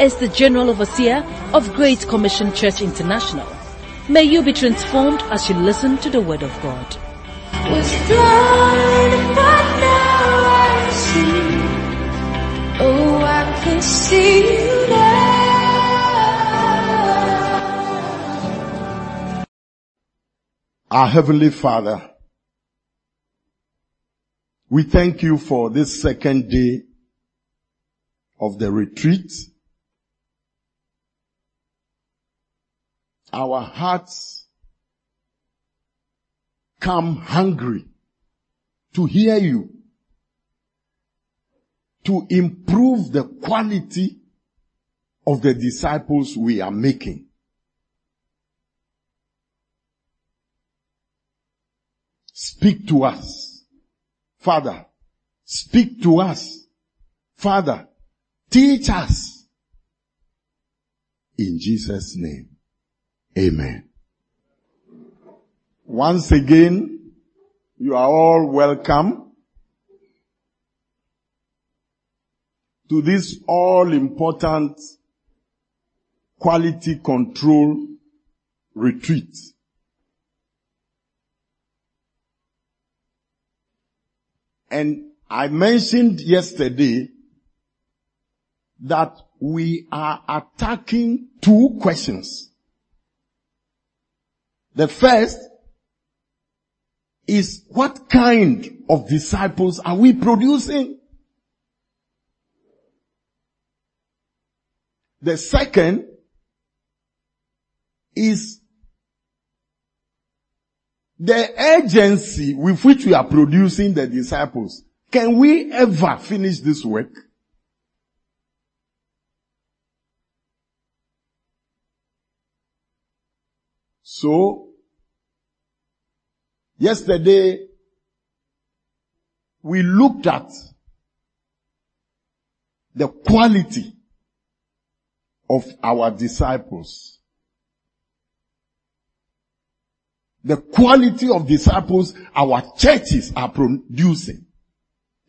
is the General Overseer of Great Commission Church International. May you be transformed as you listen to the Word of God. Was blind, but now I see. Oh, I can see you now. Our Heavenly Father, we thank you for this second day of the retreat. Our hearts come hungry to hear you, to improve the quality of the disciples we are making. Speak to us. Father, speak to us. Father, teach us. In Jesus' name, amen. Once again, you are all welcome to this all-important quality control retreat. And I mentioned yesterday that we are attacking two questions. The first is, what kind of disciples are we producing? The second is the urgency with which we are producing the disciples. Can we ever finish this work? So, yesterday, we looked at the quality of our disciples. The quality of disciples our churches are producing.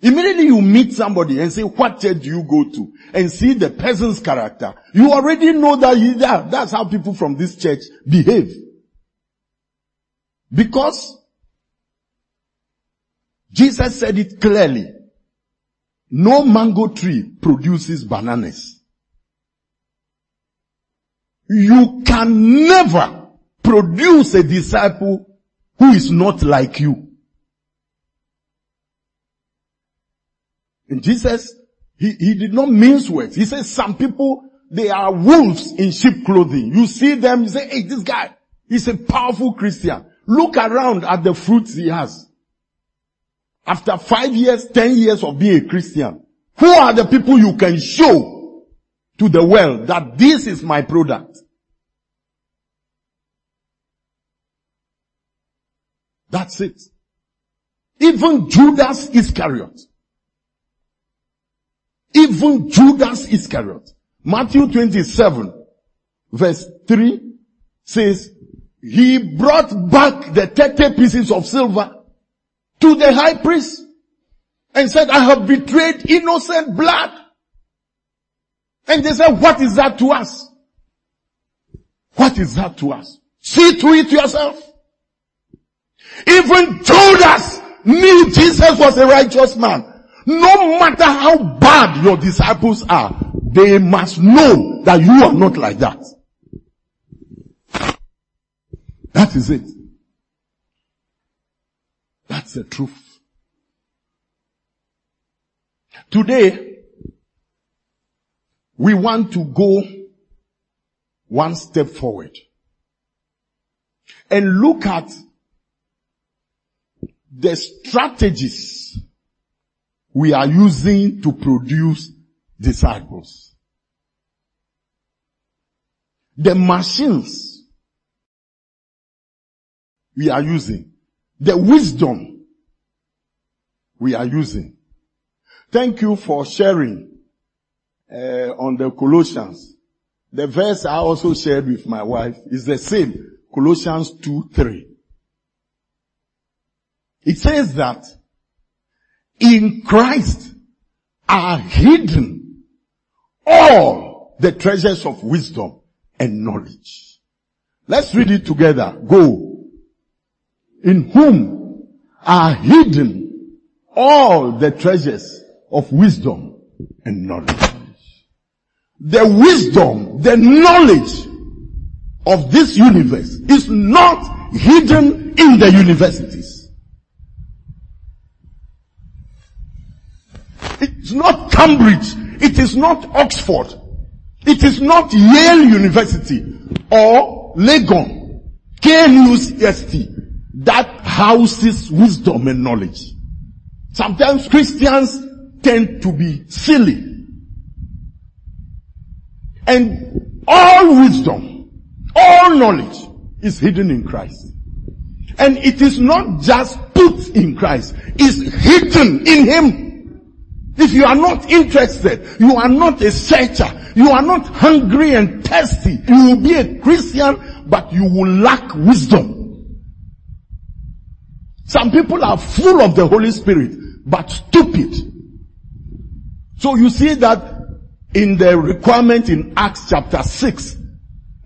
Immediately you meet somebody and say, what church do you go to? And see the person's character. You already know that that's how people from this church behave. Because Jesus said it clearly. No mango tree produces bananas. You can never produce a disciple who is not like you. And Jesus, he did not mince words. He says some people, they are wolves in sheep clothing. You see them, you say, hey, this guy, he's a powerful Christian. Look around at the fruits he has. After 5 years, 10 years of being a Christian, who are the people you can show to the world that this is my product? That's it. Even Judas Iscariot. Matthew 27 verse 3 says, he brought back the 30 pieces of silver to the high priest and said, I have betrayed innocent blood. And they said, what is that to us? What is that to us? See to it yourself. Even Judas knew Jesus was a righteous man. No matter how bad your disciples are, they must know that you are not like that. That is it. That's the truth. Today, we want to go one step forward and look at the strategies we are using to produce disciples. the machines we are using, the wisdom we are using. Thank you for sharing on the Colossians. The verse I also shared with my wife is the same, Colossians 2:3. It says that in Christ are hidden all the treasures of wisdom and knowledge. Let's read it together. Go. In whom are hidden all the treasures of wisdom and knowledge. The wisdom, the knowledge of this universe is not hidden in the universities. It's not Cambridge. It is not Oxford. It is not Yale University or Legon, KNUST that houses wisdom and knowledge. Sometimes Christians tend to be silly. And all wisdom, all knowledge is hidden in Christ. And it is not just put in Christ. It's hidden in Him. If you are not interested, you are not a searcher, you are not hungry and thirsty, you will be a Christian, but you will lack wisdom. Some people are full of the Holy Spirit, but stupid. So you see that in the requirement in Acts chapter 6,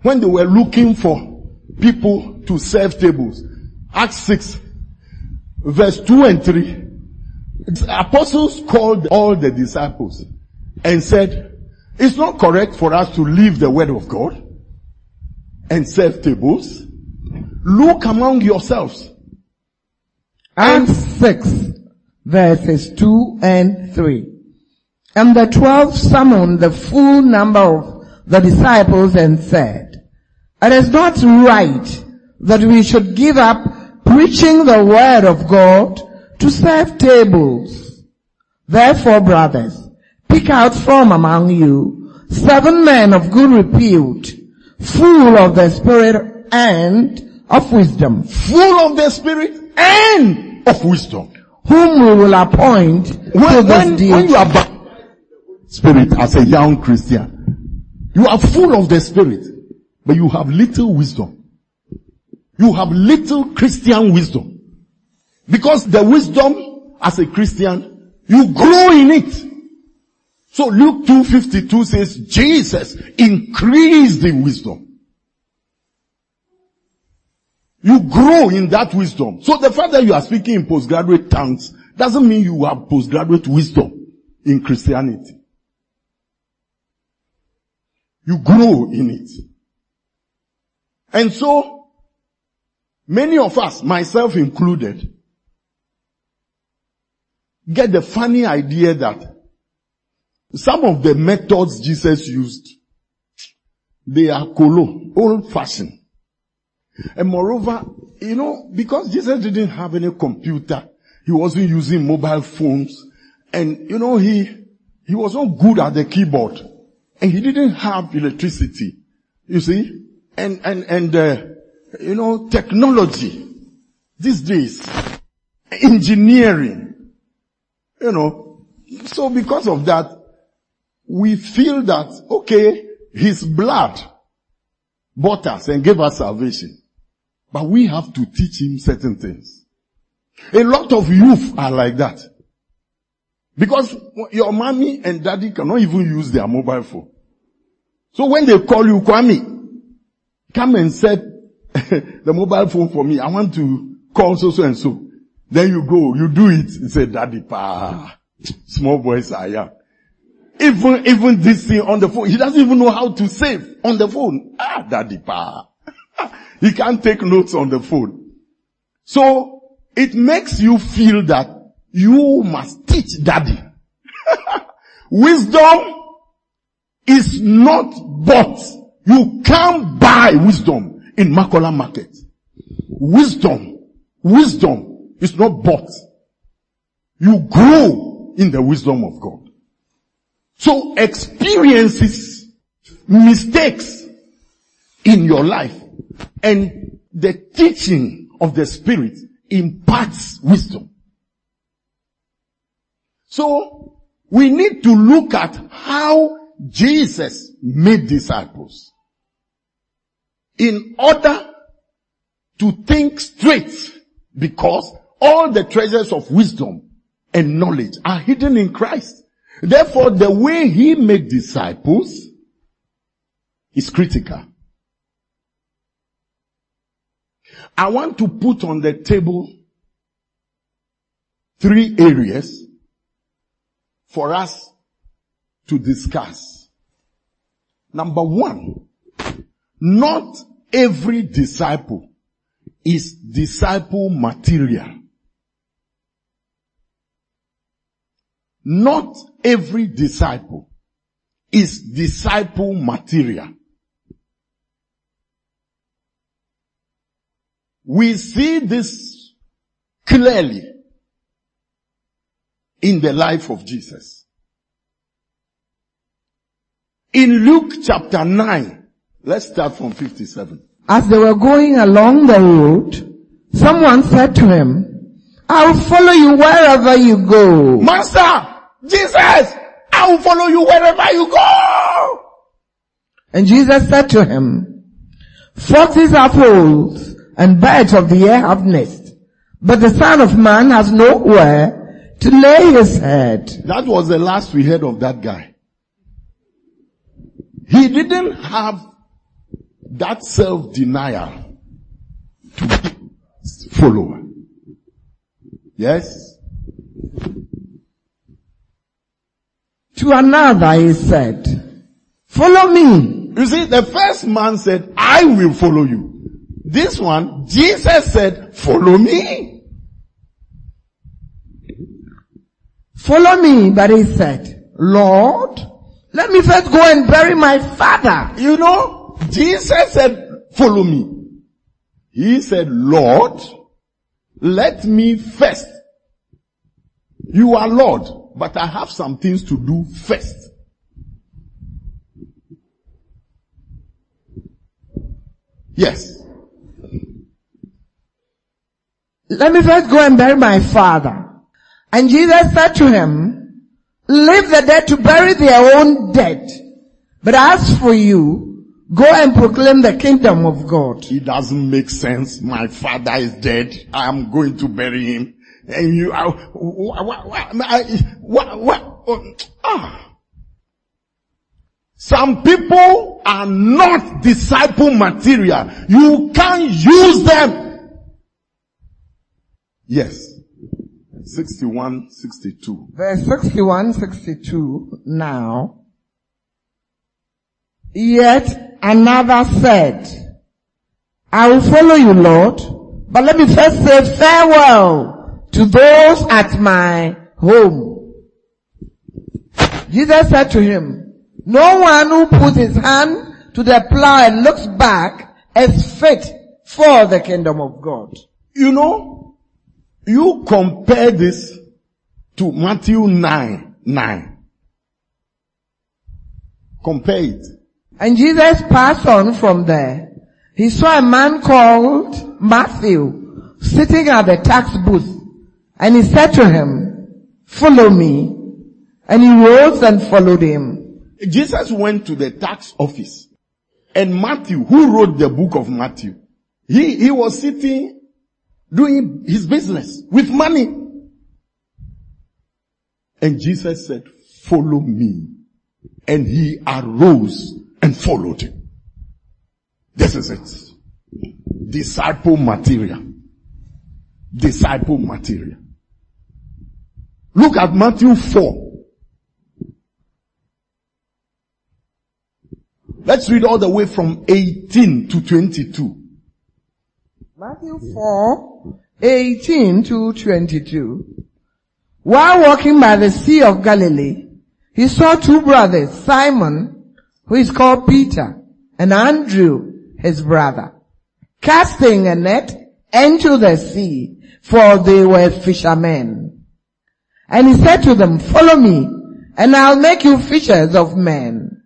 when they were looking for people to serve tables, Acts 6, verse 2 and 3, the apostles called all the disciples and said, it's not correct for us to leave the word of God and serve tables. Look among yourselves. Acts 6, verses 2 and 3. And the 12 summoned the full number of the disciples and said, it is not right that we should give up preaching the word of God to serve tables. Therefore, brothers, pick out from among you 7 men of good repute, full of the Spirit and of wisdom. Full of the Spirit and of wisdom. Whom we will appoint to this deal. When you are by Spirit as a young Christian, you are full of the Spirit, but you have little wisdom. You have little Christian wisdom. Because the wisdom as a Christian, you grow in it. So Luke 2:52 says, Jesus increased in wisdom. You grow in that wisdom. So the fact that you are speaking in postgraduate tongues doesn't mean you have postgraduate wisdom in Christianity. You grow in it. And so, many of us, myself included, get the funny idea that some of the methods Jesus used, they are colo, old-fashioned. And moreover, you know, because Jesus didn't have any computer, he wasn't using mobile phones, and you know, he was not good at the keyboard, and he didn't have electricity, you see, you know, technology, these days, engineering. You know, so because of that, we feel that, okay, his blood bought us and gave us salvation. But we have to teach him certain things. A lot of youth are like that. Because your mommy and daddy cannot even use their mobile phone. So when they call you, Kwame, come and set the mobile phone for me. I want to call so and so. Then you go, you do it, you say, Daddy, pa, small boys are young. Even this thing on the phone, he doesn't even know how to save on the phone. Ah, Daddy, pa. He can't take notes on the phone. So, it makes you feel that you must teach Daddy. Wisdom is not bought. You can't buy wisdom in Makola market. Wisdom. It's not bought. You grow in the wisdom of God. So experiences, mistakes, in your life. And the teaching of the Spirit imparts wisdom. So we need to look at how Jesus made disciples in order to think straight, because all the treasures of wisdom and knowledge are hidden in Christ. Therefore, the way he made disciples is critical. I want to put on the table 3 areas for us to discuss. Number 1, not every disciple is disciple material. Not every disciple is disciple material. We see this clearly in the life of Jesus. In Luke chapter 9, let's start from 57. As they were going along the road, someone said to him, "I will follow you wherever you go." Master, Jesus, I will follow you wherever you go. And Jesus said to him, "Foxes have holes, and birds of the air have nests, but the Son of Man has nowhere to lay his head." That was the last we heard of that guy. He didn't have that self-denial to be his follower. Yes? To another he said, "Follow me." You see, the first man said, "I will follow you." This one, Jesus said, "Follow me." "Follow me," but he said, "Lord, let me first go and bury my father." You know, Jesus said, "Follow me." He said, "Lord, let me first." You are Lord, but I have some things to do first. Yes. "Let me first go and bury my father." And Jesus said to him, "Leave the dead to bury their own dead. But as for you, go and proclaim the kingdom of God." It doesn't make sense. My father is dead. I am going to bury him. And you are, some people are not disciple material. You can't use them. Yes. 61, 62. Verse 61, 62 now. "Yet another said, I will follow you, Lord, but let me first say farewell to those at my home." Jesus said to him, "No one who puts his hand to the plow and looks back is fit for the kingdom of God." You know, you compare this to Matthew 9:9. Compare it. "And Jesus passed on from there. He saw a man called Matthew sitting at the tax booth. And he said to him, 'Follow me.' And he rose and followed him." Jesus went to the tax office. And Matthew, who wrote the book of Matthew, he was sitting doing his business with money. And Jesus said, "Follow me." And he arose and followed him. This is it. Disciple material. Disciple material. Look at Matthew 4. Let's read all the way from 18 to 22. Matthew 4, 18 to 22. "While walking by the Sea of Galilee, he saw 2 brothers, Simon, who is called Peter, and Andrew, his brother, casting a net into the sea, for they were fishermen. And he said to them, 'Follow me, and I'll make you fishers of men.'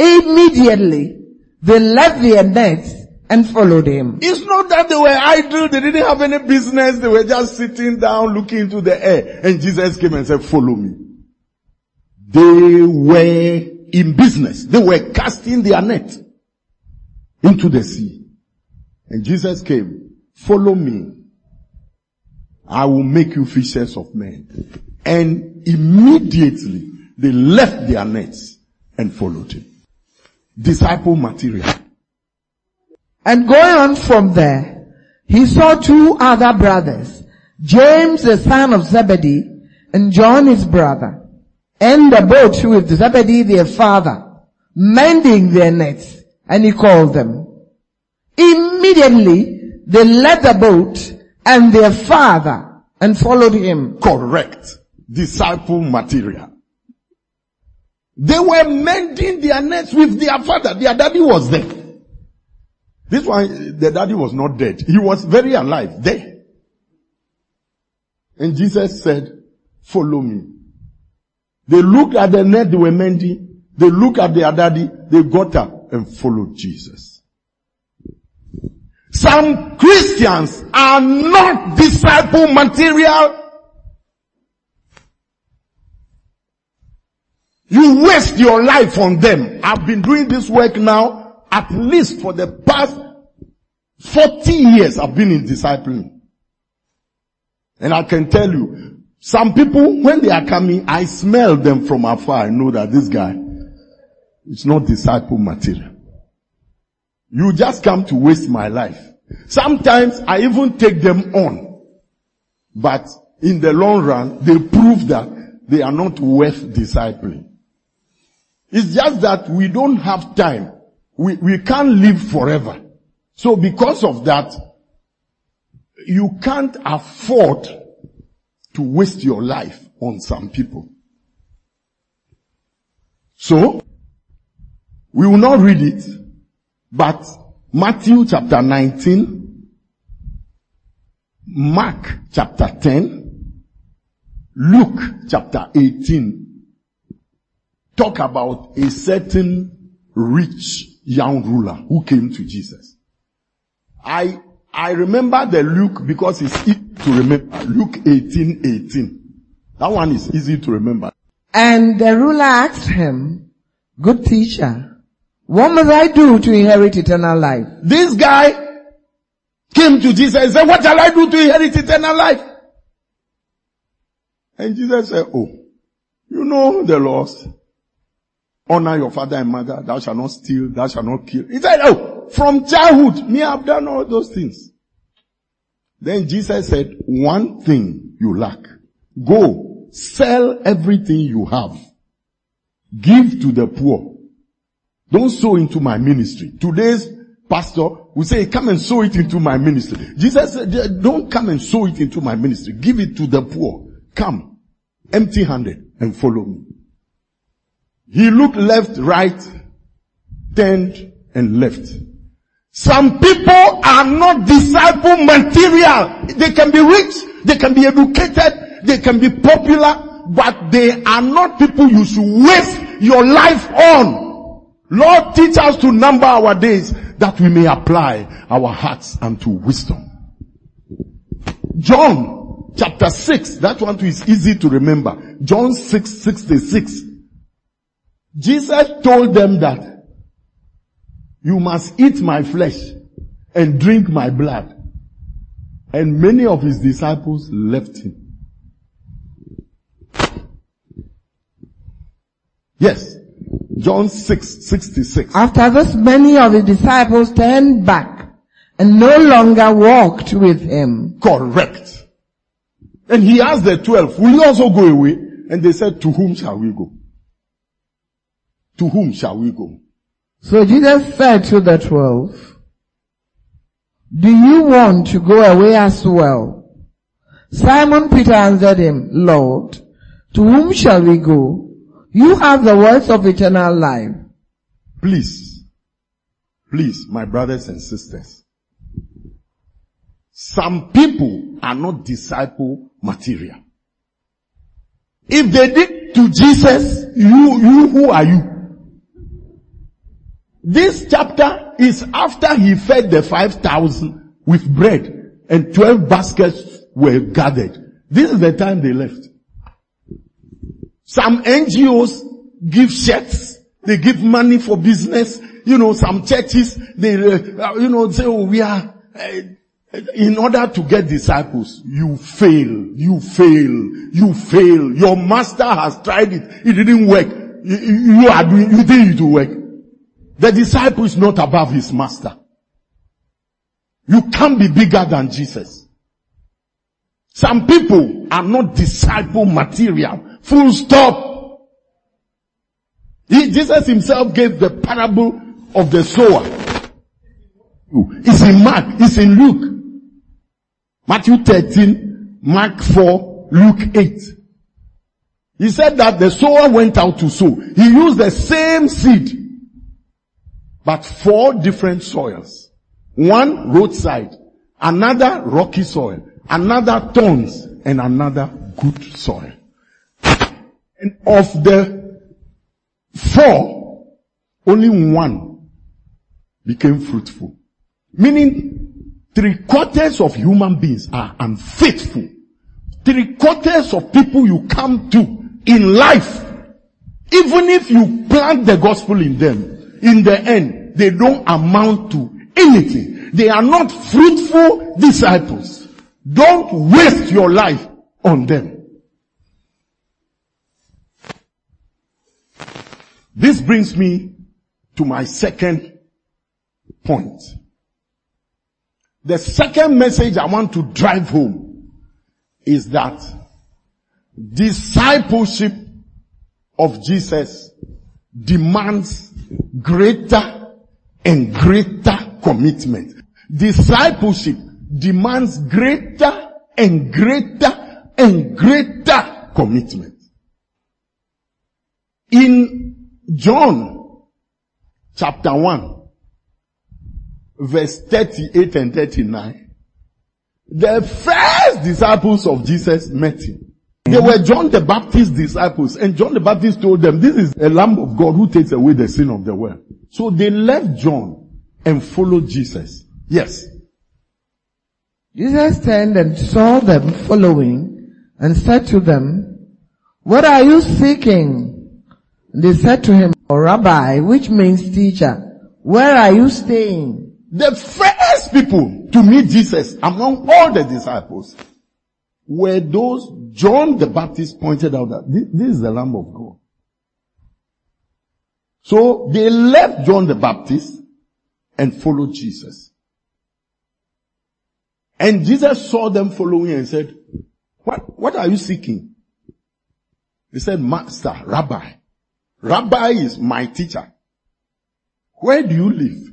Immediately They left their nets and followed him. It's not that they were idle. They didn't have any business. They were just sitting down looking into the air. And Jesus came and said, follow me. They were in business. They were casting their net into the sea. And Jesus came, follow me. I will make you fishers of men. And immediately they left their nets and followed him. Disciple material. And going on from there, he saw two other brothers, James the son of Zebedee and John his brother, and the boat with Zebedee their father, mending their nets, and he called them. Immediately they left the boat and their father and followed him. Correct. Disciple material. They were mending their nets with their father. Their daddy was there. This one, the daddy was not dead. He was very alive there. And Jesus said, follow me. They looked at the net they were mending. They looked at their daddy. They got up and followed Jesus. Some Christians are not disciple material. You waste your life on them. I've been doing this work now. At least for the past 40 years I've been in discipling. And I can tell you, some people, when they are coming, I smell them from afar. I know that this guy is not disciple material. You just come to waste my life. Sometimes I even take them on. But in the long run, they prove that they are not worth discipling. It's just that we don't have time. We can't live forever. So because of that, you can't afford to waste your life on some people. So, we will not read it, but Matthew chapter 19, Mark chapter 10, Luke chapter 18, talk about a certain rich young ruler who came to Jesus. I remember the Luke because it's easy to remember. Luke 18:18. That one is easy to remember. And the ruler asked him, good teacher, what must I do to inherit eternal life? This guy came to Jesus and said, what shall I do to inherit eternal life? And Jesus said, oh, you know the laws. Honor your father and mother, thou shalt not steal, thou shalt not kill. He said, oh, from childhood, me I've done all those things. Then Jesus said, one thing you lack. Go, sell everything you have. Give to the poor. Don't sow into my ministry. Today's pastor will say, come and sow it into my ministry. Jesus said, don't come and sow it into my ministry. Give it to the poor. Come, empty-handed and follow me. He looked left, right, turned and left. Some people are not disciple material. They can be rich, they can be educated, they can be popular, but they are not people you should waste your life on. Lord, teach us to number our days that we may apply our hearts unto wisdom. John chapter 6, that one too is easy to remember. John 6:66. Jesus told them that you must eat my flesh and drink my blood. And many of his disciples left him. Yes, John 6:66. After this, many of his disciples turned back and no longer walked with him. Correct. And he asked the 12, will you also go away? And they said, to whom shall we go? To whom shall we go? So Jesus said to the 12, do you want to go away as well? Simon Peter answered him, Lord, to whom shall we go? You have the words of eternal life. Please, my brothers and sisters, some people are not disciple material. If they did to Jesus, you who are you? This chapter is after he fed the 5,000 with bread and 12 baskets were gathered. This is the time they left. Some NGOs give checks, they give money for business. You know, some churches, they say, oh, we are... in order to get disciples, you fail. Your master has tried it. It didn't work. You think it will work. The disciple is not above his master. You can't be bigger than Jesus. Some people are not disciple material. Full stop. Jesus himself gave the parable of the sower. It's in Mark, it's in Luke. Matthew 13, Mark 4, Luke 8. He said that the sower went out to sow. He used the same seed, but 4 different soils. One roadside, another rocky soil, another thorns, and another good soil. And of the 4, only 1 became fruitful. Meaning, 3/4 of human beings are unfaithful. 3/4 of people you come to in life, even if you plant the gospel in them, in the end, they don't amount to anything. They are not fruitful disciples. Don't waste your life on them. This brings me to my second point. The second message I want to drive home is that discipleship of Jesus demands greater and greater commitment. Discipleship demands greater and greater and greater commitment. In John chapter 1, verse 38 and 39. The first disciples of Jesus met him. They were John the Baptist's disciples, and John the Baptist told them, this is a Lamb of God who takes away the sin of the world. So they left John and followed Jesus. Yes. Jesus turned and saw them following and said to them, what are you seeking? They said to him, oh, Rabbi, which means teacher, where are you staying? The first people to meet Jesus among all the disciples were those John the Baptist pointed out that this is the Lamb of God. So they left John the Baptist and followed Jesus. And Jesus saw them following and said, what are you seeking? They said, Master, Rabbi. Rabbi is my teacher. Where do you live?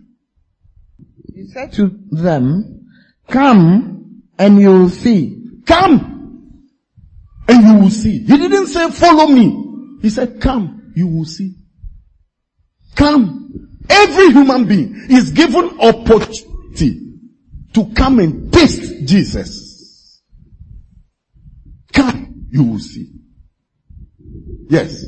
He said to them, come and you will see. Come and you will see. He didn't say follow me. He said come, you will see. Come. Every human being is given opportunity to come and taste Jesus. Come, you will see. Yes.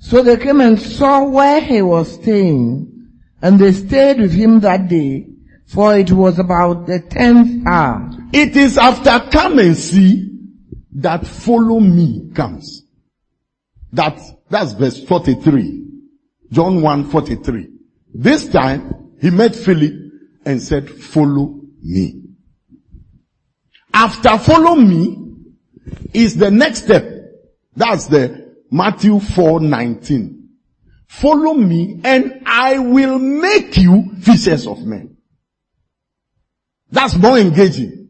So they came and saw where he was staying. And they stayed with him that day, for it was about the 10th hour. It is after come and see that follow me comes. That's verse 43. John 1:43. This time, he met Philip and said, follow me. After follow me is the next step. That's the Matthew 4:19. Follow me and I will make you fishers of men. That's more engaging.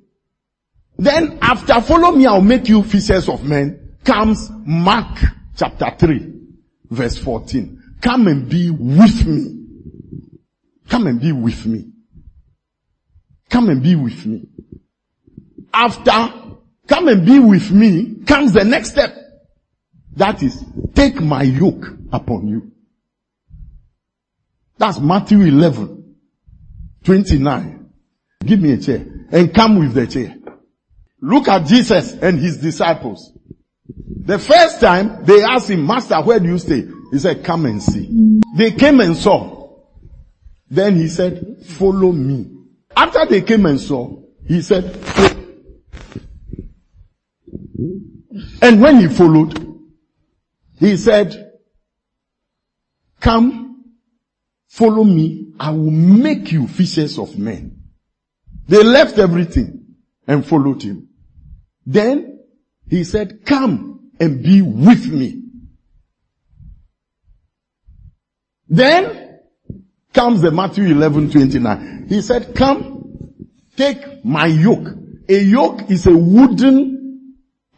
Then after follow me, I'll make you fishers of men comes Mark chapter 3 verse 14. Come and be with me. Come and be with me. Come and be with me. After come and be with me comes the next step. That is, take my yoke upon you. That's Matthew 11:29. Give me a chair and come with the chair. Look at Jesus and his disciples. The first time they asked him, Master, where do you stay? He said, come and see. They came and saw. Then he said, follow me. After they came and saw, he said, follow. And when he followed, he said, come, follow me. I will make you fishers of men. They left everything and followed him. Then he said, come and be with me. Then comes the Matthew 11:29. He said, come, take my yoke. A yoke is a wooden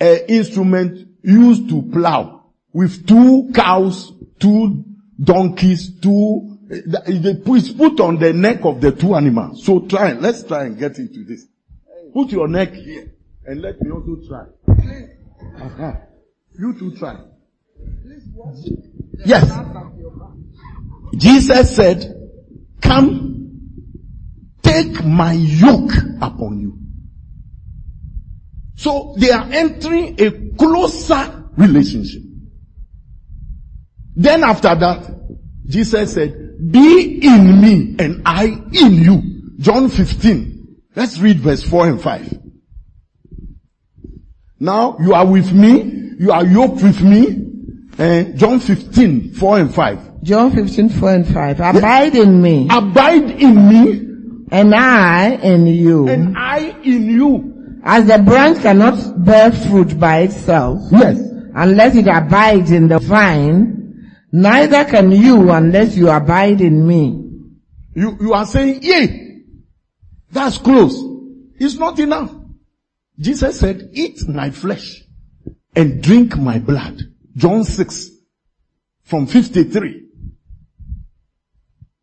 instrument used to plow with two cows, two donkeys, two, it's put on the neck of the two animals. So let's try and get into this. Put your neck here and let me also try. Uh-huh. You two try. Yes. Jesus said, come, take my yoke upon you. So they are entering a closer relationship. Then after that, Jesus said, be in me and I in you. John 15. Let's read verse 4 and 5. Now you are with me, you are yoked with me. John 15:4 and 5. John 15:4 and 5. Abide in me. Abide in me. And I in you. And I in you. As the branch cannot bear fruit by itself. Yes. Unless it abides in the vine, neither can you unless you abide in me. You are saying, yea. That's close. It's not enough. Jesus said, eat my flesh and drink my blood. John 6:53.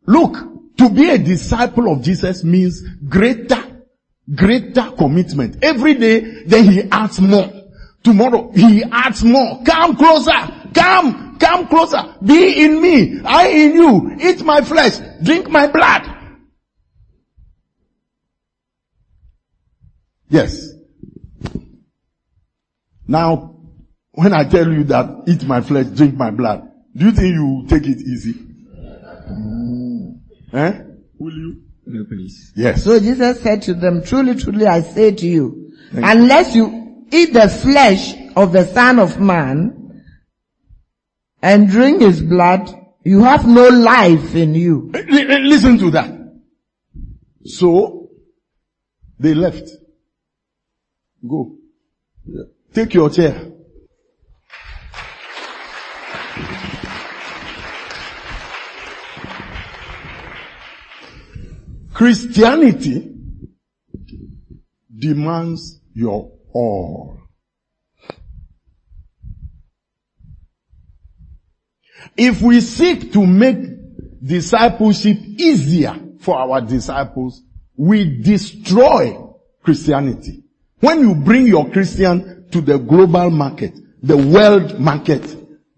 Look, to be a disciple of Jesus means greater commitment. Every day, then he adds more. Tomorrow, he adds more. Come closer. Come closer. Be in me. I in you. Eat my flesh. Drink my blood. Yes. Now, when I tell you that, eat my flesh, drink my blood, do you think you take it easy? Will you? No, please. Yes. So Jesus said to them, truly, truly, I say to you, unless you eat the flesh of the Son of Man and drink his blood, you have no life in you. Listen to that. So, they left. Go. Yeah. Take your chair. Christianity demands your all. If we seek to make discipleship easier for our disciples, we destroy Christianity. When you bring your Christian to the global market, the world market,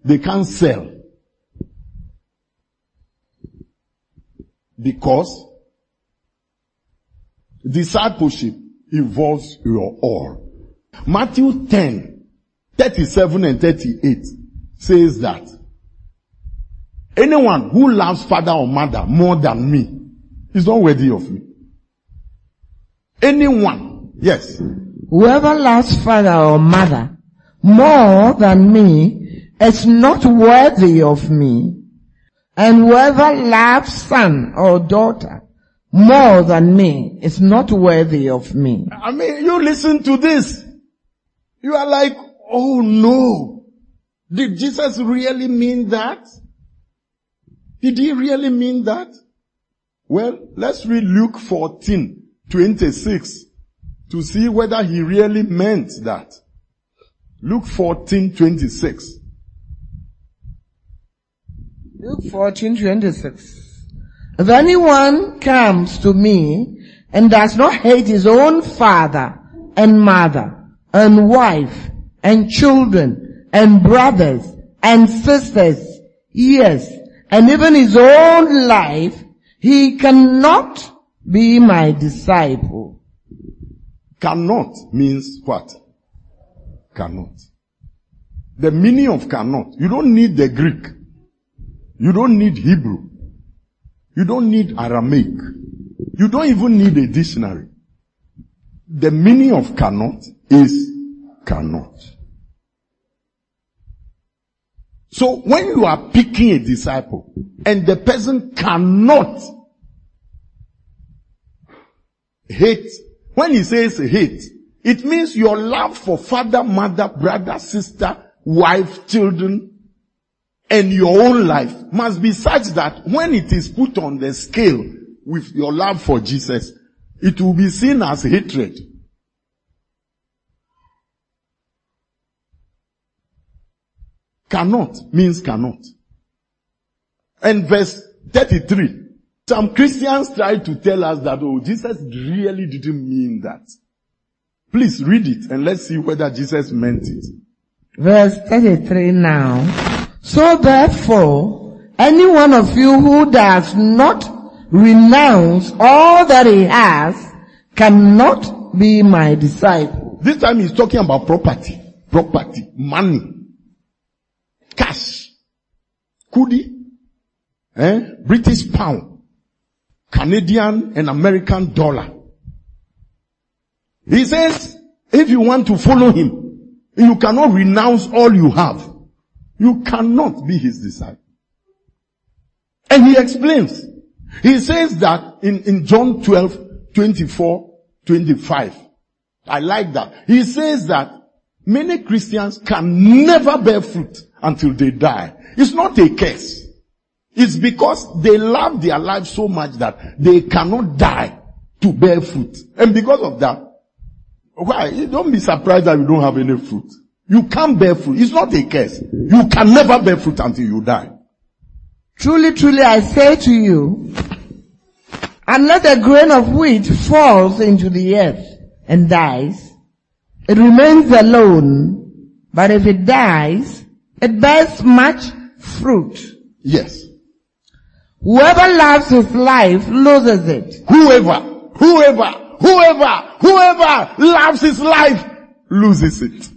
they can't sell. Because discipleship involves your all. Matthew 10:37 and 38 says that anyone who loves father or mother more than me is not worthy of me. Anyone, yes. Whoever loves father or mother more than me is not worthy of me. And whoever loves son or daughter more than me is not worthy of me. I mean, you listen to this. You are like, oh no. Did Jesus really mean that? Did he really mean that? Well, let's read Luke 14:26 to see whether he really meant that. Luke 14:26. Luke 14:26. If anyone comes to me and does not hate his own father and mother and wife and children and brothers and sisters, yes, and even his own life, he cannot be my disciple. Cannot means what? Cannot. The meaning of cannot. You don't need the Greek. You don't need Hebrew. You don't need Aramaic. You don't even need a dictionary. The meaning of cannot is cannot. So when you are picking a disciple and the person cannot hate, when he says hate, it means your love for father, mother, brother, sister, wife, children, and your own life must be such that when it is put on the scale with your love for Jesus, it will be seen as hatred. Cannot means cannot. And verse 33, some Christians try to tell us that, oh, Jesus really didn't mean that. Please read it and let's see whether Jesus meant it. Verse 33 now. So therefore, any one of you who does not renounce all that he has cannot be my disciple. This time he's talking about property, money, cash, kudi, British pound, Canadian and American dollar. He says, if you want to follow him, you cannot renounce all you have. You cannot be his disciple. And he explains. He says that in John 12:24-25. I like that. He says that many Christians can never bear fruit until they die. It's not a curse. It's because they love their life so much that they cannot die to bear fruit. And because of that, why? Don't be surprised that you don't have any fruit. You can't bear fruit. It's not a curse. You can never bear fruit until you die. Truly, truly, I say to you, unless a grain of wheat falls into the earth and dies, it remains alone. But if it dies, it bears much fruit. Yes. Whoever loves his life loses it. Whoever loves his life loses it.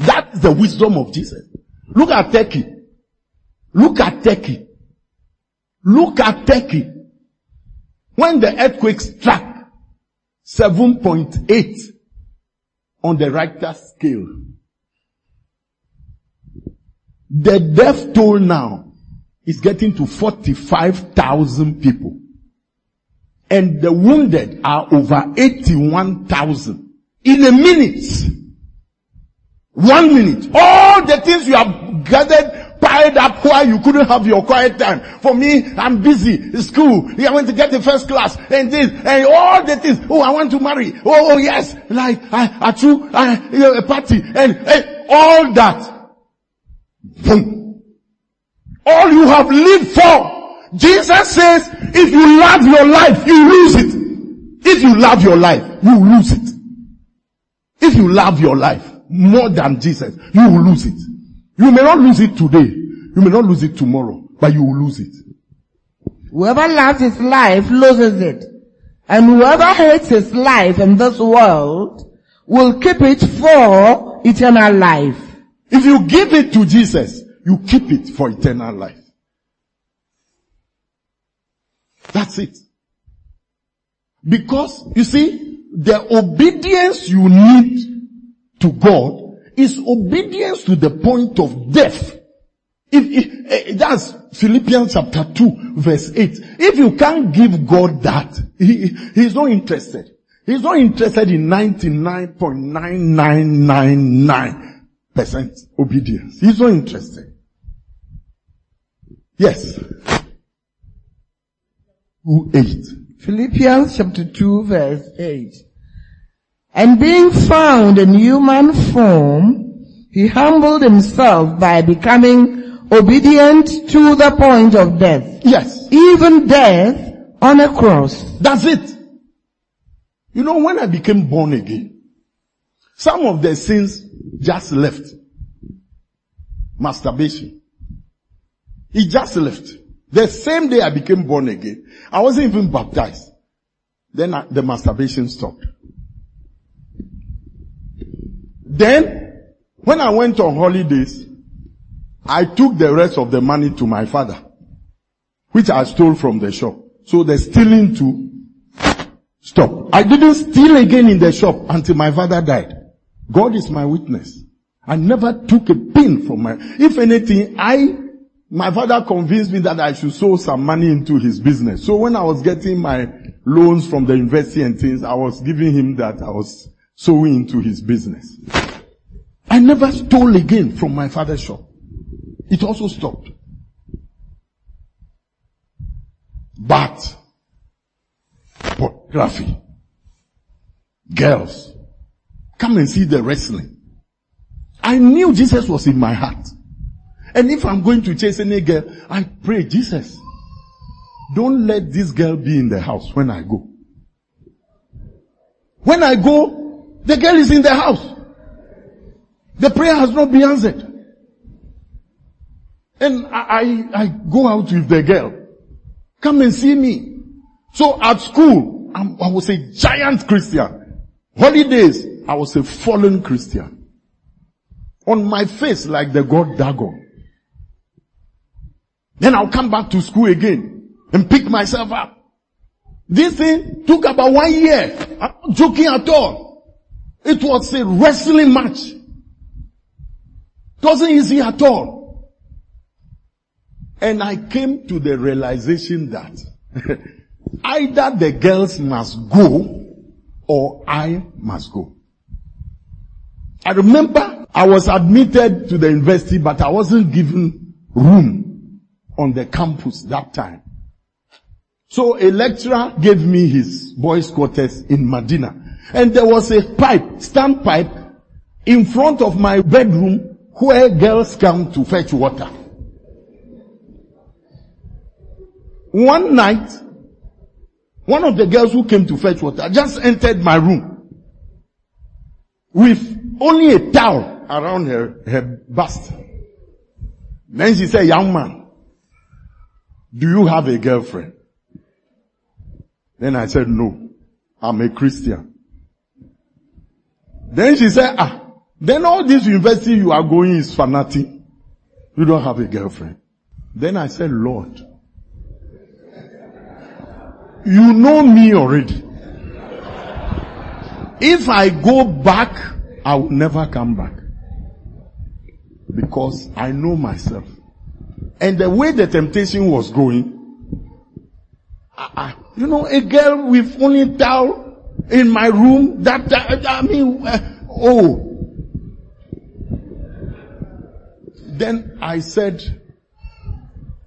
That's the wisdom of Jesus. Look at Turkey. When the earthquake struck, 7.8 on the Richter scale. The death toll now is getting to 45,000 people. And the wounded are over 81,000. In a minute, 1 minute, all the things you have gathered, piled up while you couldn't have your quiet time. For me, I'm busy, school, I want to get the first class, and this, and all the things. Oh, I want to marry. Oh, yes, like, a party, and all that. Boom. All you have lived for. Jesus says, if you love your life, you lose it. If you love your life, you lose it. If you love your life more than Jesus, you will lose it. You may not lose it today. You may not lose it tomorrow, but you will lose it. Whoever loves his life loses it. And whoever hates his life in this world will keep it for eternal life. If you give it to Jesus, you keep it for eternal life. That's it. Because, you see, the obedience you need to God is obedience to the point of death. That's Philippians chapter 2 verse 8. If you can't give God that, He's not interested. He's not interested in 99.9999% obedience. He's not interested. Yes. 8. Philippians chapter 2 verse 8. And being found in human form, he humbled himself by becoming obedient to the point of death. Yes. Even death on a cross. That's it. You know, when I became born again, some of the sins just left. Masturbation. It just left. The same day I became born again, I wasn't even baptized. Then the masturbation stopped. Then, when I went on holidays, I took the rest of the money to my father. which I stole from the shop. So the stealing to stop. I didn't steal again in the shop until my father died. God is my witness. I never took a pin from my... If anything, my father convinced me that I should sow some money into his business. So when I was getting my loans from the university and things, I was giving him that I was sowing into his business. I never stole again from my father's shop. It also stopped. But pornography, girls, come and see the wrestling. I knew Jesus was in my heart. And if I'm going to chase any girl, I pray, Jesus, don't let this girl be in the house when I go. When I go, the girl is in the house. The prayer has not been answered. And I go out with the girl. Come and see me. So at school, I was a giant Christian. Holidays, I was a fallen Christian. On my face like the god Dagon. Then I'll come back to school again and pick myself up. This thing took about 1 year. I'm not joking at all. It was a wrestling match. It wasn't easy at all. And I came to the realization that either the girls must go or I must go. I remember I was admitted to the university, but I wasn't given room on the campus that time. So a lecturer gave me his boys' quarters in Medina. And there was a standpipe in front of my bedroom where girls come to fetch water. One night, one of the girls who came to fetch water just entered my room with only a towel around her bust. Then she said, "Young man, do you have a girlfriend?" Then I said, "No, I'm a Christian." Then she said, then all this university you are going is fanatic. You don't have a girlfriend." Then I said, "Lord, you know me already. If I go back, I will never come back. Because I know myself." And the way the temptation was going, a girl with only towel in my room, Then I said,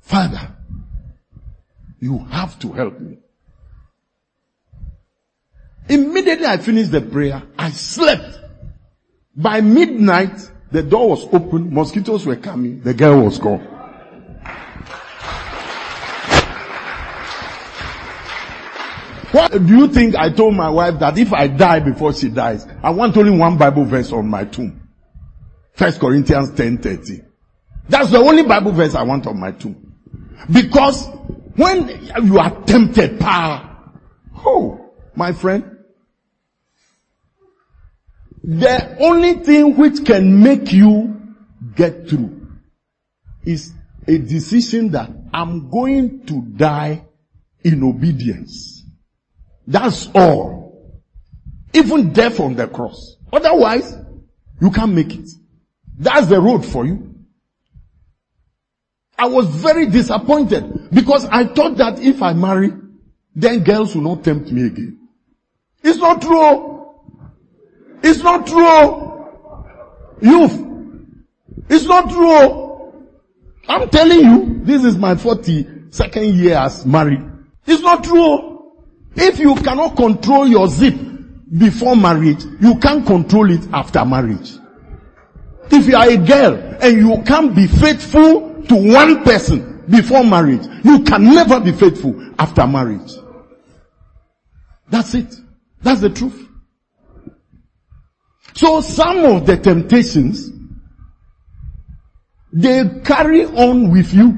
"Father, you have to help me." Immediately I finished the prayer, I slept. By midnight, the door was open, mosquitoes were coming, the girl was gone. What do you think I told my wife that if I die before she dies, I want only one Bible verse on my tomb? 1 Corinthians 10:30. That's the only Bible verse I want on my tomb. Because when you are tempted, my friend, the only thing which can make you get through is a decision that I'm going to die in obedience. That's all. Even death on the cross. Otherwise, you can't make it. That's the road for you. I was very disappointed because I thought that if I marry, then girls will not tempt me again. It's not true. It's not true. Youth. It's not true. I'm telling you, this is my 42nd year as married. It's not true. If you cannot control your zip before marriage, you can't control it after marriage. If you are a girl and you can't be faithful to one person before marriage, you can never be faithful after marriage. That's it. That's the truth. So some of the temptations, they carry on with you.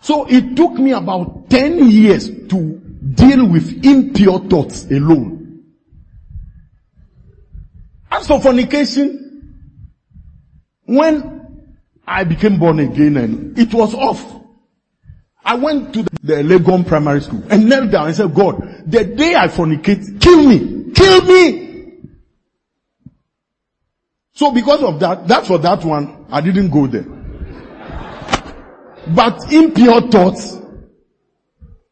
So it took me about 10 years to deal with impure thoughts alone. As for fornication, when I became born again, and it was off. I went to the Legon primary school and knelt down and said, God, the day I fornicate, kill me. Kill me. So because of that, that's for that one, I didn't go there. But impure thoughts,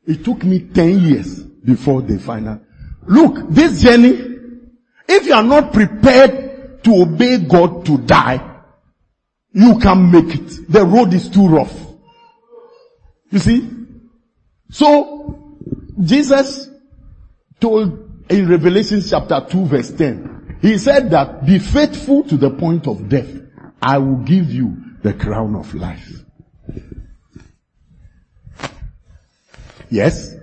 it took me 10 years before the final. Look, this journey, if you are not prepared to obey God to die, you can't make it. The road is too rough. You see? So, Jesus told in Revelation chapter 2 verse 10, he said that, be faithful to the point of death. I will give you the crown of life. Yes?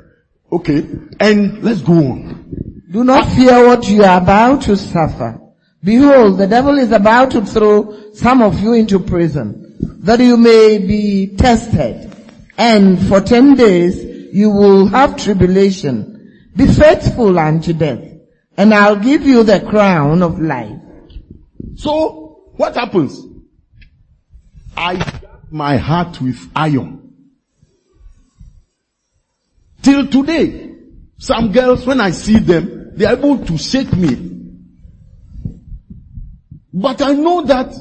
Okay. And let's go on. Do not fear what you are about to suffer. Behold, the devil is about to throw some of you into prison, that you may be tested. And for 10 days you will have tribulation. Be faithful unto death, and I'll give you the crown of life. So, what happens? I guard my heart with iron. Till today, some girls, when I see them, they are able to shake me. But I know that,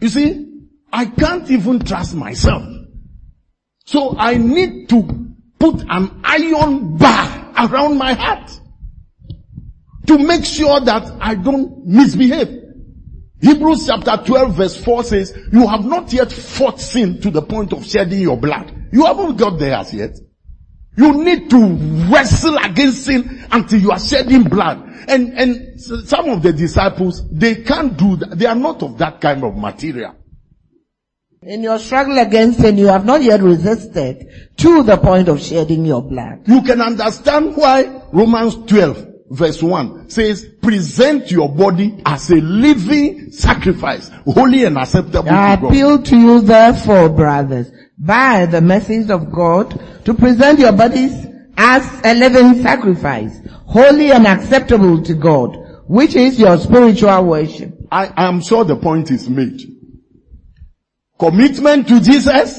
you see, I can't even trust myself. So I need to put an iron bar around my heart to make sure that I don't misbehave. Hebrews chapter 12 verse 4 says, you have not yet fought sin to the point of shedding your blood. You haven't got there as yet. You need to wrestle against sin until you are shedding blood. And some of the disciples, they can't do that. They are not of that kind of material. In your struggle against sin, you have not yet resisted to the point of shedding your blood. You can understand why Romans 12 verse 1 says, present your body as a living sacrifice, holy and acceptable to God. I appeal to you therefore, brothers, by the message of God, to present your bodies as a living sacrifice, holy and acceptable to God, which is your spiritual worship. I am sure the point is made. Commitment to Jesus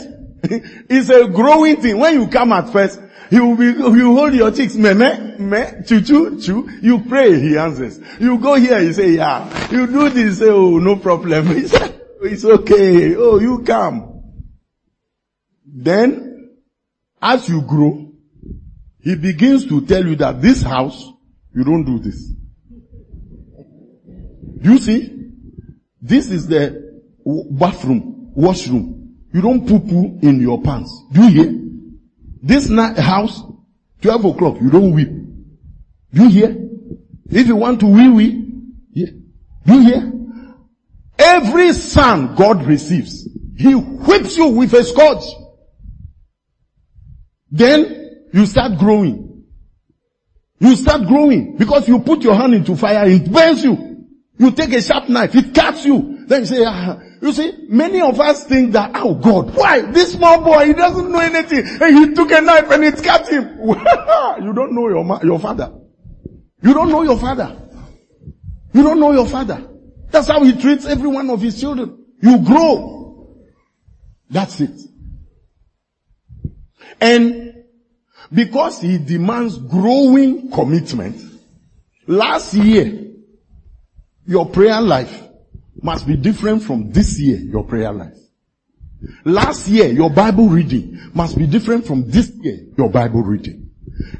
is a growing thing. When you come at first, you hold your cheeks, chu. You pray, he answers. You go here, he say, yeah. You do this, say, oh, no problem. It's okay. Oh, you come. Then, as you grow, he begins to tell you that this house, you don't do this. You see, this is the bathroom, washroom. You don't poo-poo in your pants. Do you hear? This house, 12 o'clock, you don't weep. Do you hear? If you want to wee-wee, do you hear? Every son God receives, he whips you with a scourge. Then you start growing. You start growing because you put your hand into fire, it burns you. You take a sharp knife, it cuts you. Then you say, you see, many of us think that, oh God, why? This small boy, he doesn't know anything. And he took a knife and it cut him. You don't know your father. You don't know your father. You don't know your father. That's how he treats every one of his children. You grow. That's it. And because he demands growing commitment, last year, your prayer life must be different from this year, your prayer life. Last year, your Bible reading must be different from this year, your Bible reading.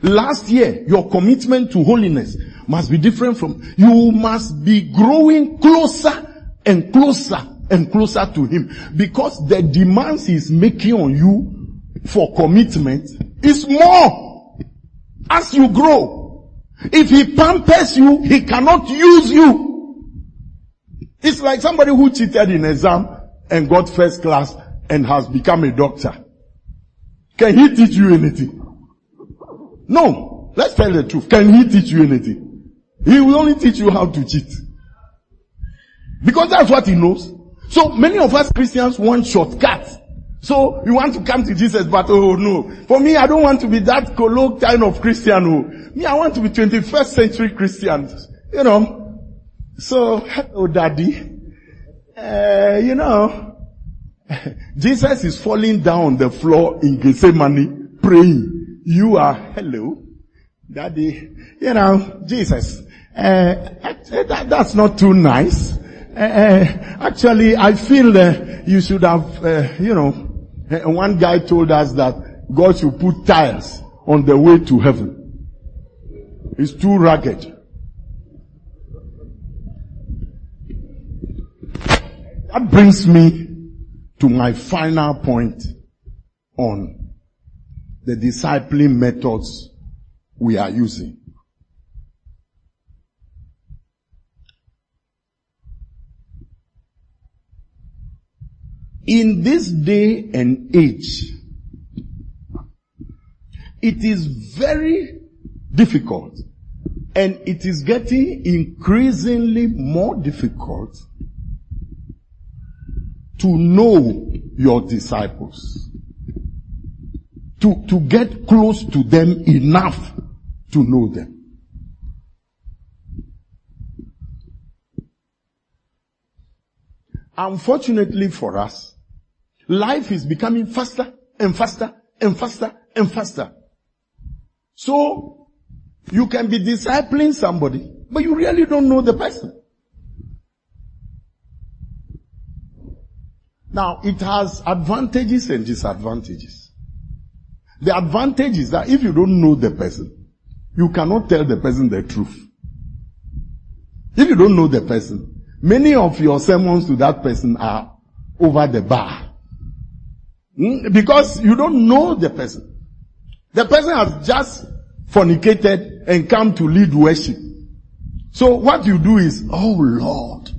Last year, your commitment to holiness must be different from, you must be growing closer and closer and closer to him. Because the demands he's making on you for commitment is more as you grow. If he pampers you, he cannot use you. It's like somebody who cheated in exam and got first class and has become a doctor. Can he teach you anything? No. Let's tell the truth. Can he teach you anything? He will only teach you how to cheat. Because that's what he knows. So many of us Christians want shortcuts. So you want to come to Jesus, but oh no. For me, I don't want to be that colloquial kind of Christian. Me, I want to be 21st century Christians. You know. So, hello, Daddy. Jesus is falling down the floor in Gethsemane praying. You are, hello, Daddy, you know, Jesus, that's not too nice. Actually, I feel you should have, you know, one guy told us that God should put tiles on the way to heaven. It's too rugged. That brings me to my final point on the discipling methods we are using. In this day and age, it is very difficult, and it is getting increasingly more difficult to know your disciples, to get close to them enough to know them. Unfortunately for us, life is becoming faster and faster and faster and faster. So, you can be discipling somebody, but you really don't know the person. Now, it has advantages and disadvantages. The advantage is that if you don't know the person, you cannot tell the person the truth. If you don't know the person, many of your sermons to that person are over the bar. Because you don't know the person. The person has just fornicated and come to lead worship. So what you do is, oh Lord,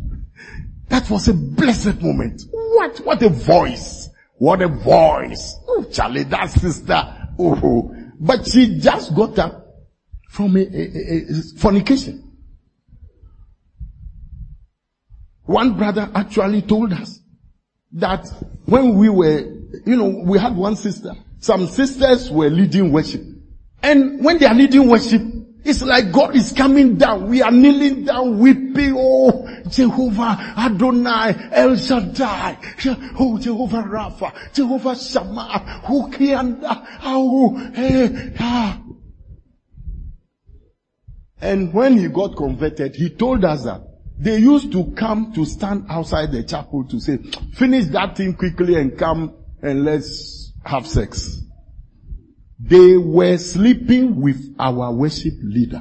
that was a blessed moment. What a voice. What a voice. Oh, Charlie, that sister. Oh, but she just got up from a fornication. One brother actually told us that when we were, you know, we had one sister. Some sisters were leading worship. And when they are leading worship, it's like God is coming down. We are kneeling down, weeping. Oh, Jehovah Adonai, El Shaddai. Oh, Jehovah Rapha, Jehovah Shammah. Who can, And when he got converted, he told us that they used to come to stand outside the chapel to say, finish that thing quickly and come and let's have sex. They were sleeping with our worship leader.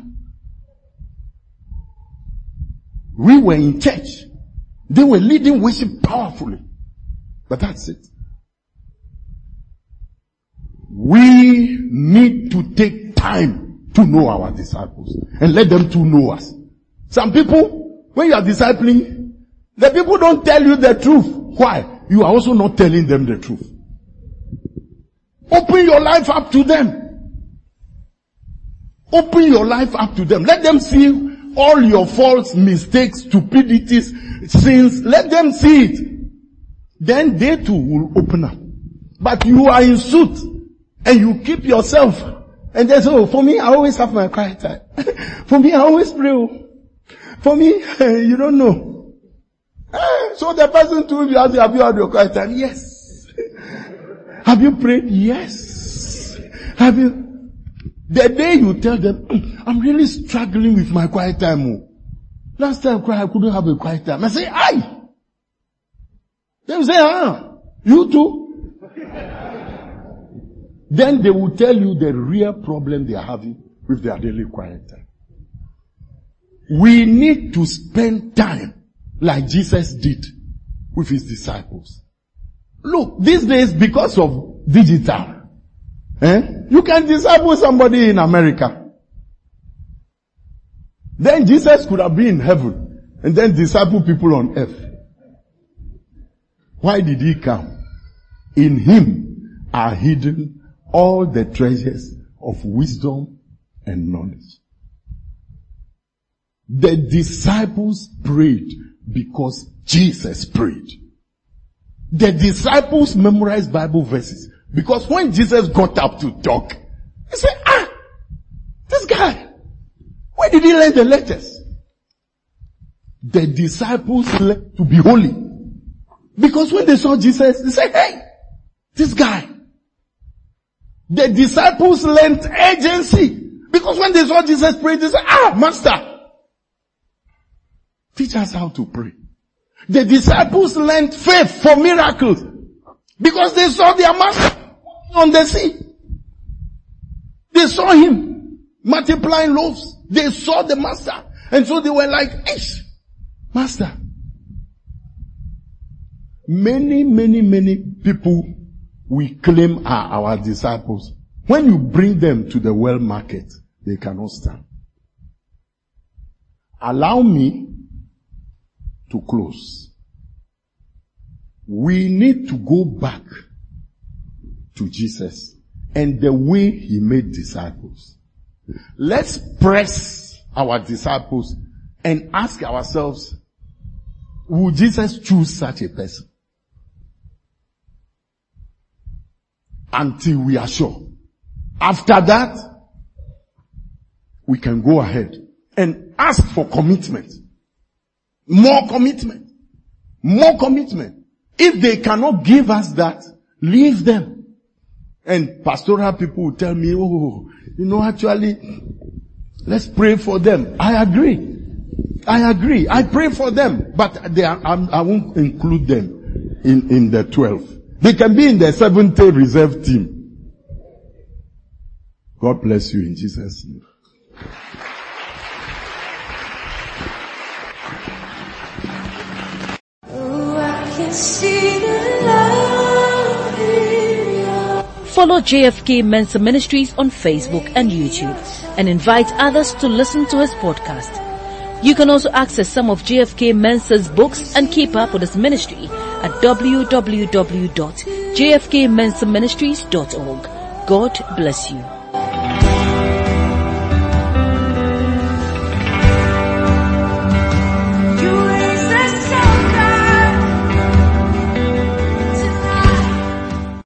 We were in church. They were leading worship powerfully. But that's it. We need to take time to know our disciples and let them to know us. Some people, when you are discipling, the people don't tell you the truth. Why? You are also not telling them the truth. Open your life up to them. Open your life up to them. Let them see all your faults, mistakes, stupidities, sins. Let them see it. Then they too will open up. But you are in suit and you keep yourself. And they say, oh, for me, I always have my quiet time. For me, I always pray. For me, you don't know. So the person too, if you ask, have you had your quiet time? Yes. Have you prayed? Yes. Have you? The day you tell them, I'm really struggling with my quiet time. Last time I couldn't have a quiet time. I say, aye. They will say, you too. Then they will tell you the real problem they are having with their daily quiet time. We need to spend time like Jesus did with his disciples. Look, these days, because of digital, you can disciple somebody in America. Then Jesus could have been in heaven and then disciple people on earth. Why did he come? In him are hidden all the treasures of wisdom and knowledge. The disciples prayed because Jesus prayed. The disciples memorized Bible verses because when Jesus got up to talk, he said, this guy, where did he learn the letters? The disciples learned to be holy. Because when they saw Jesus, they said, hey, this guy. The disciples lent agency. Because when they saw Jesus pray, they said, Master, teach us how to pray. The disciples lent faith for miracles. Because they saw their master on the sea. They saw him multiplying loaves. They saw the master. And so they were like, Master. Many people we claim are our disciples. When you bring them to the world market, they cannot stand. Allow me to close. We need to go back to Jesus and the way he made disciples. Let's press our disciples and ask ourselves, would Jesus choose such a person? Until we are sure. After that, we can go ahead and ask for commitment. More commitment. More commitment. If they cannot give us that, leave them. And pastoral people will tell me, actually, let's pray for them. I agree. I pray for them. But I won't include them in the 12. They can be in the seventh-day reserve team. God bless you in Jesus' name. Follow JFK Mensah Ministries on Facebook and YouTube and invite others to listen to his podcast. You can also access some of JFK Mensah's books and keep up with his ministry at www.jfkmensahministries.org. God bless you.